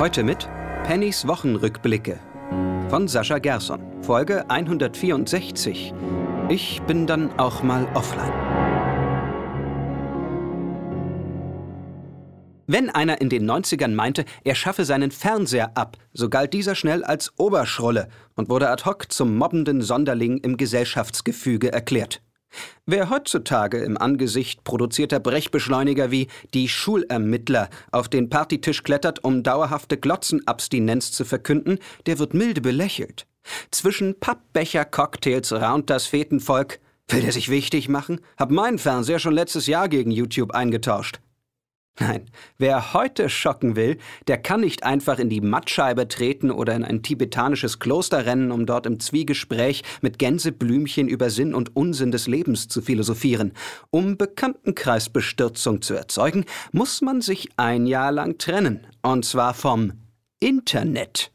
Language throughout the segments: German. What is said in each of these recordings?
Heute mit Pennys Wochenrückblicke von Sascha Gerson, Folge 164. Ich bin dann auch mal offline. Wenn einer in den 90ern meinte, er schaffe seinen Fernseher ab, so galt dieser schnell als Oberschrulle und wurde ad hoc zum mobbenden Sonderling im Gesellschaftsgefüge erklärt. Wer heutzutage im Angesicht produzierter Brechbeschleuniger wie die Schulermittler auf den Partytisch klettert, um dauerhafte Glotzenabstinenz zu verkünden, der wird milde belächelt. Zwischen Pappbecher-Cocktails raunt das Fetenvolk: Will der sich wichtig machen? Hab meinen Fernseher schon letztes Jahr gegen YouTube eingetauscht. Nein, wer heute schocken will, der kann nicht einfach in die Mattscheibe treten oder in ein tibetanisches Kloster rennen, um dort im Zwiegespräch mit Gänseblümchen über Sinn und Unsinn des Lebens zu philosophieren. Um Bekanntenkreisbestürzung zu erzeugen, muss man sich ein Jahr lang trennen, und zwar vom Internet.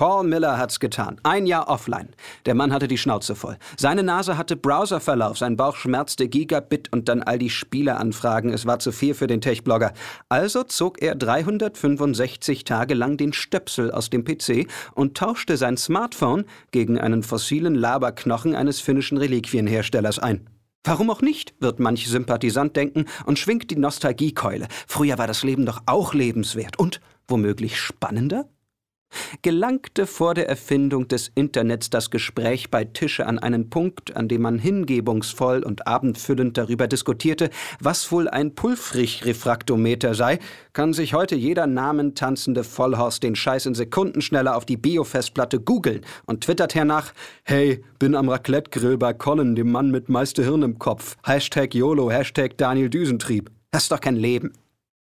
Paul Miller hat's getan. Ein Jahr offline. Der Mann hatte die Schnauze voll. Seine Nase hatte Browserverlauf, sein Bauch schmerzte Gigabit und dann all die Spieleanfragen. Es war zu viel für den Tech-Blogger. Also zog er 365 Tage lang den Stöpsel aus dem PC und tauschte sein Smartphone gegen einen fossilen Laberknochen eines finnischen Reliquienherstellers ein. Warum auch nicht, wird manch Sympathisant denken und schwingt die Nostalgiekeule. Früher war das Leben doch auch lebenswert und womöglich spannender? Gelangte vor der Erfindung des Internets das Gespräch bei Tische an einen Punkt, an dem man hingebungsvoll und abendfüllend darüber diskutierte, was wohl ein Pulfrich-Refraktometer sei, kann sich heute jeder namentanzende Vollhorst den Scheiß in Sekunden schneller auf die Biofestplatte googeln und twittert hernach: Hey, bin am Raclette-Grill bei Colin, dem Mann mit meiste Hirn im Kopf. Hashtag YOLO, Hashtag Daniel Düsentrieb. Das ist doch kein Leben.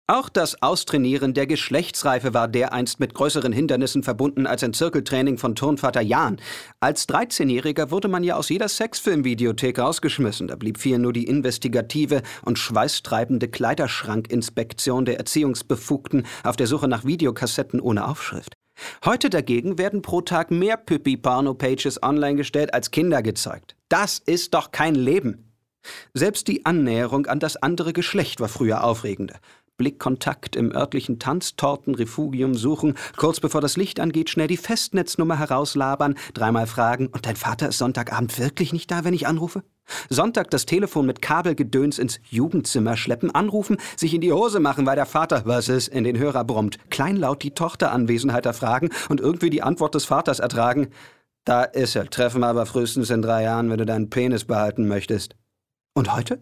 Auch das Austrainieren der Geschlechtsreife war dereinst mit größeren Hindernissen verbunden als ein Zirkeltraining von Turnvater Jan. Als 13-Jähriger wurde man ja aus jeder Sexfilmvideothek rausgeschmissen. Da blieb viel nur die investigative und schweißtreibende Kleiderschrankinspektion der Erziehungsbefugten auf der Suche nach Videokassetten ohne Aufschrift. Heute dagegen werden pro Tag mehr Püppi-Porno-Pages online gestellt als Kinder gezeigt. Das ist doch kein Leben! Selbst die Annäherung an das andere Geschlecht war früher aufregender. Blickkontakt im örtlichen Tanztortenrefugium suchen, kurz bevor das Licht angeht, schnell die Festnetznummer herauslabern, dreimal fragen: Und dein Vater ist Sonntagabend wirklich nicht da, wenn ich anrufe? Sonntag das Telefon mit Kabelgedöns ins Jugendzimmer schleppen, anrufen, sich in die Hose machen, weil der Vater, was ist, in den Hörer brummt, kleinlaut die Tochteranwesenheit erfragen und irgendwie die Antwort des Vaters ertragen: Da ist er, treffen wir aber frühestens in 3 Jahren, wenn du deinen Penis behalten möchtest. Und heute?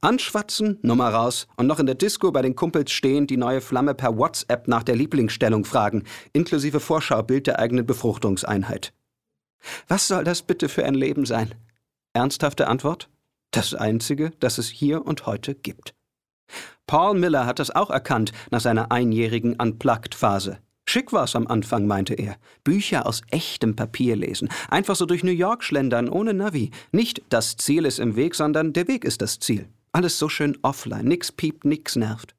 Anschwatzen, Nummer raus und noch in der Disco bei den Kumpels stehen, die neue Flamme per WhatsApp nach der Lieblingsstellung fragen, inklusive Vorschaubild der eigenen Befruchtungseinheit. Was soll das bitte für ein Leben sein? Ernsthafte Antwort? Das einzige, das es hier und heute gibt. Paul Miller hat das auch erkannt nach seiner einjährigen Unplugged-Phase. Schick war's am Anfang, meinte er. Bücher aus echtem Papier lesen. Einfach so durch New York schlendern, ohne Navi. Nicht das Ziel ist im Weg, sondern der Weg ist das Ziel. Alles so schön offline. Nix piept, nix nervt.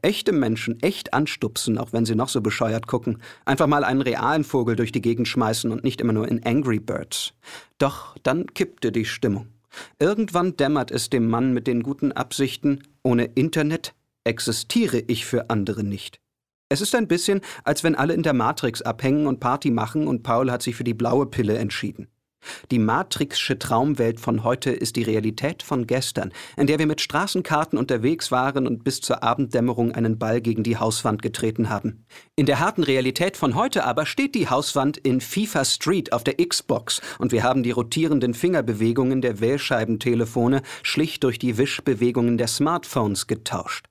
Echte Menschen echt anstupsen, auch wenn sie noch so bescheuert gucken. Einfach mal einen realen Vogel durch die Gegend schmeißen und nicht immer nur in Angry Birds. Doch dann kippte die Stimmung. Irgendwann dämmert es dem Mann mit den guten Absichten: Ohne Internet existiere ich für andere nicht. Es ist ein bisschen, als wenn alle in der Matrix abhängen und Party machen und Paul hat sich für die blaue Pille entschieden. Die matrixsche Traumwelt von heute ist die Realität von gestern, in der wir mit Straßenkarten unterwegs waren und bis zur Abenddämmerung einen Ball gegen die Hauswand getreten haben. In der harten Realität von heute aber steht die Hauswand in FIFA Street auf der Xbox und wir haben die rotierenden Fingerbewegungen der Wählscheibentelefone schlicht durch die Wischbewegungen der Smartphones getauscht.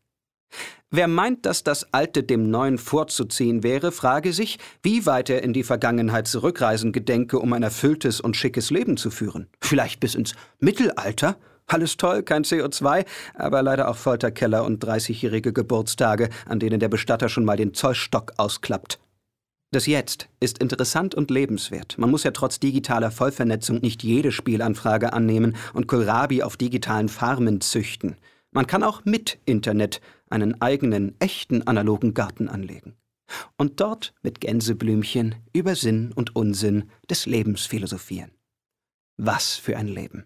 Wer meint, dass das Alte dem Neuen vorzuziehen wäre, frage sich, wie weit er in die Vergangenheit zurückreisen gedenke, um ein erfülltes und schickes Leben zu führen. Vielleicht bis ins Mittelalter? Alles toll, kein CO2, aber leider auch Folterkeller und 30-jährige Geburtstage, an denen der Bestatter schon mal den Zollstock ausklappt. Das Jetzt ist interessant und lebenswert. Man muss ja trotz digitaler Vollvernetzung nicht jede Spielanfrage annehmen und Kohlrabi auf digitalen Farmen züchten. Man kann auch mit Internet einen eigenen, echten, analogen Garten anlegen. Und dort mit Gänseblümchen über Sinn und Unsinn des Lebens philosophieren. Was für ein Leben!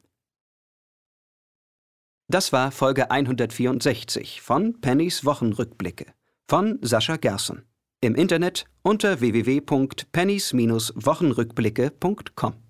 Das war Folge 164 von Pennys Wochenrückblicke von Sascha Gerson. im Internet unter www.pennys-wochenrückblicke.com.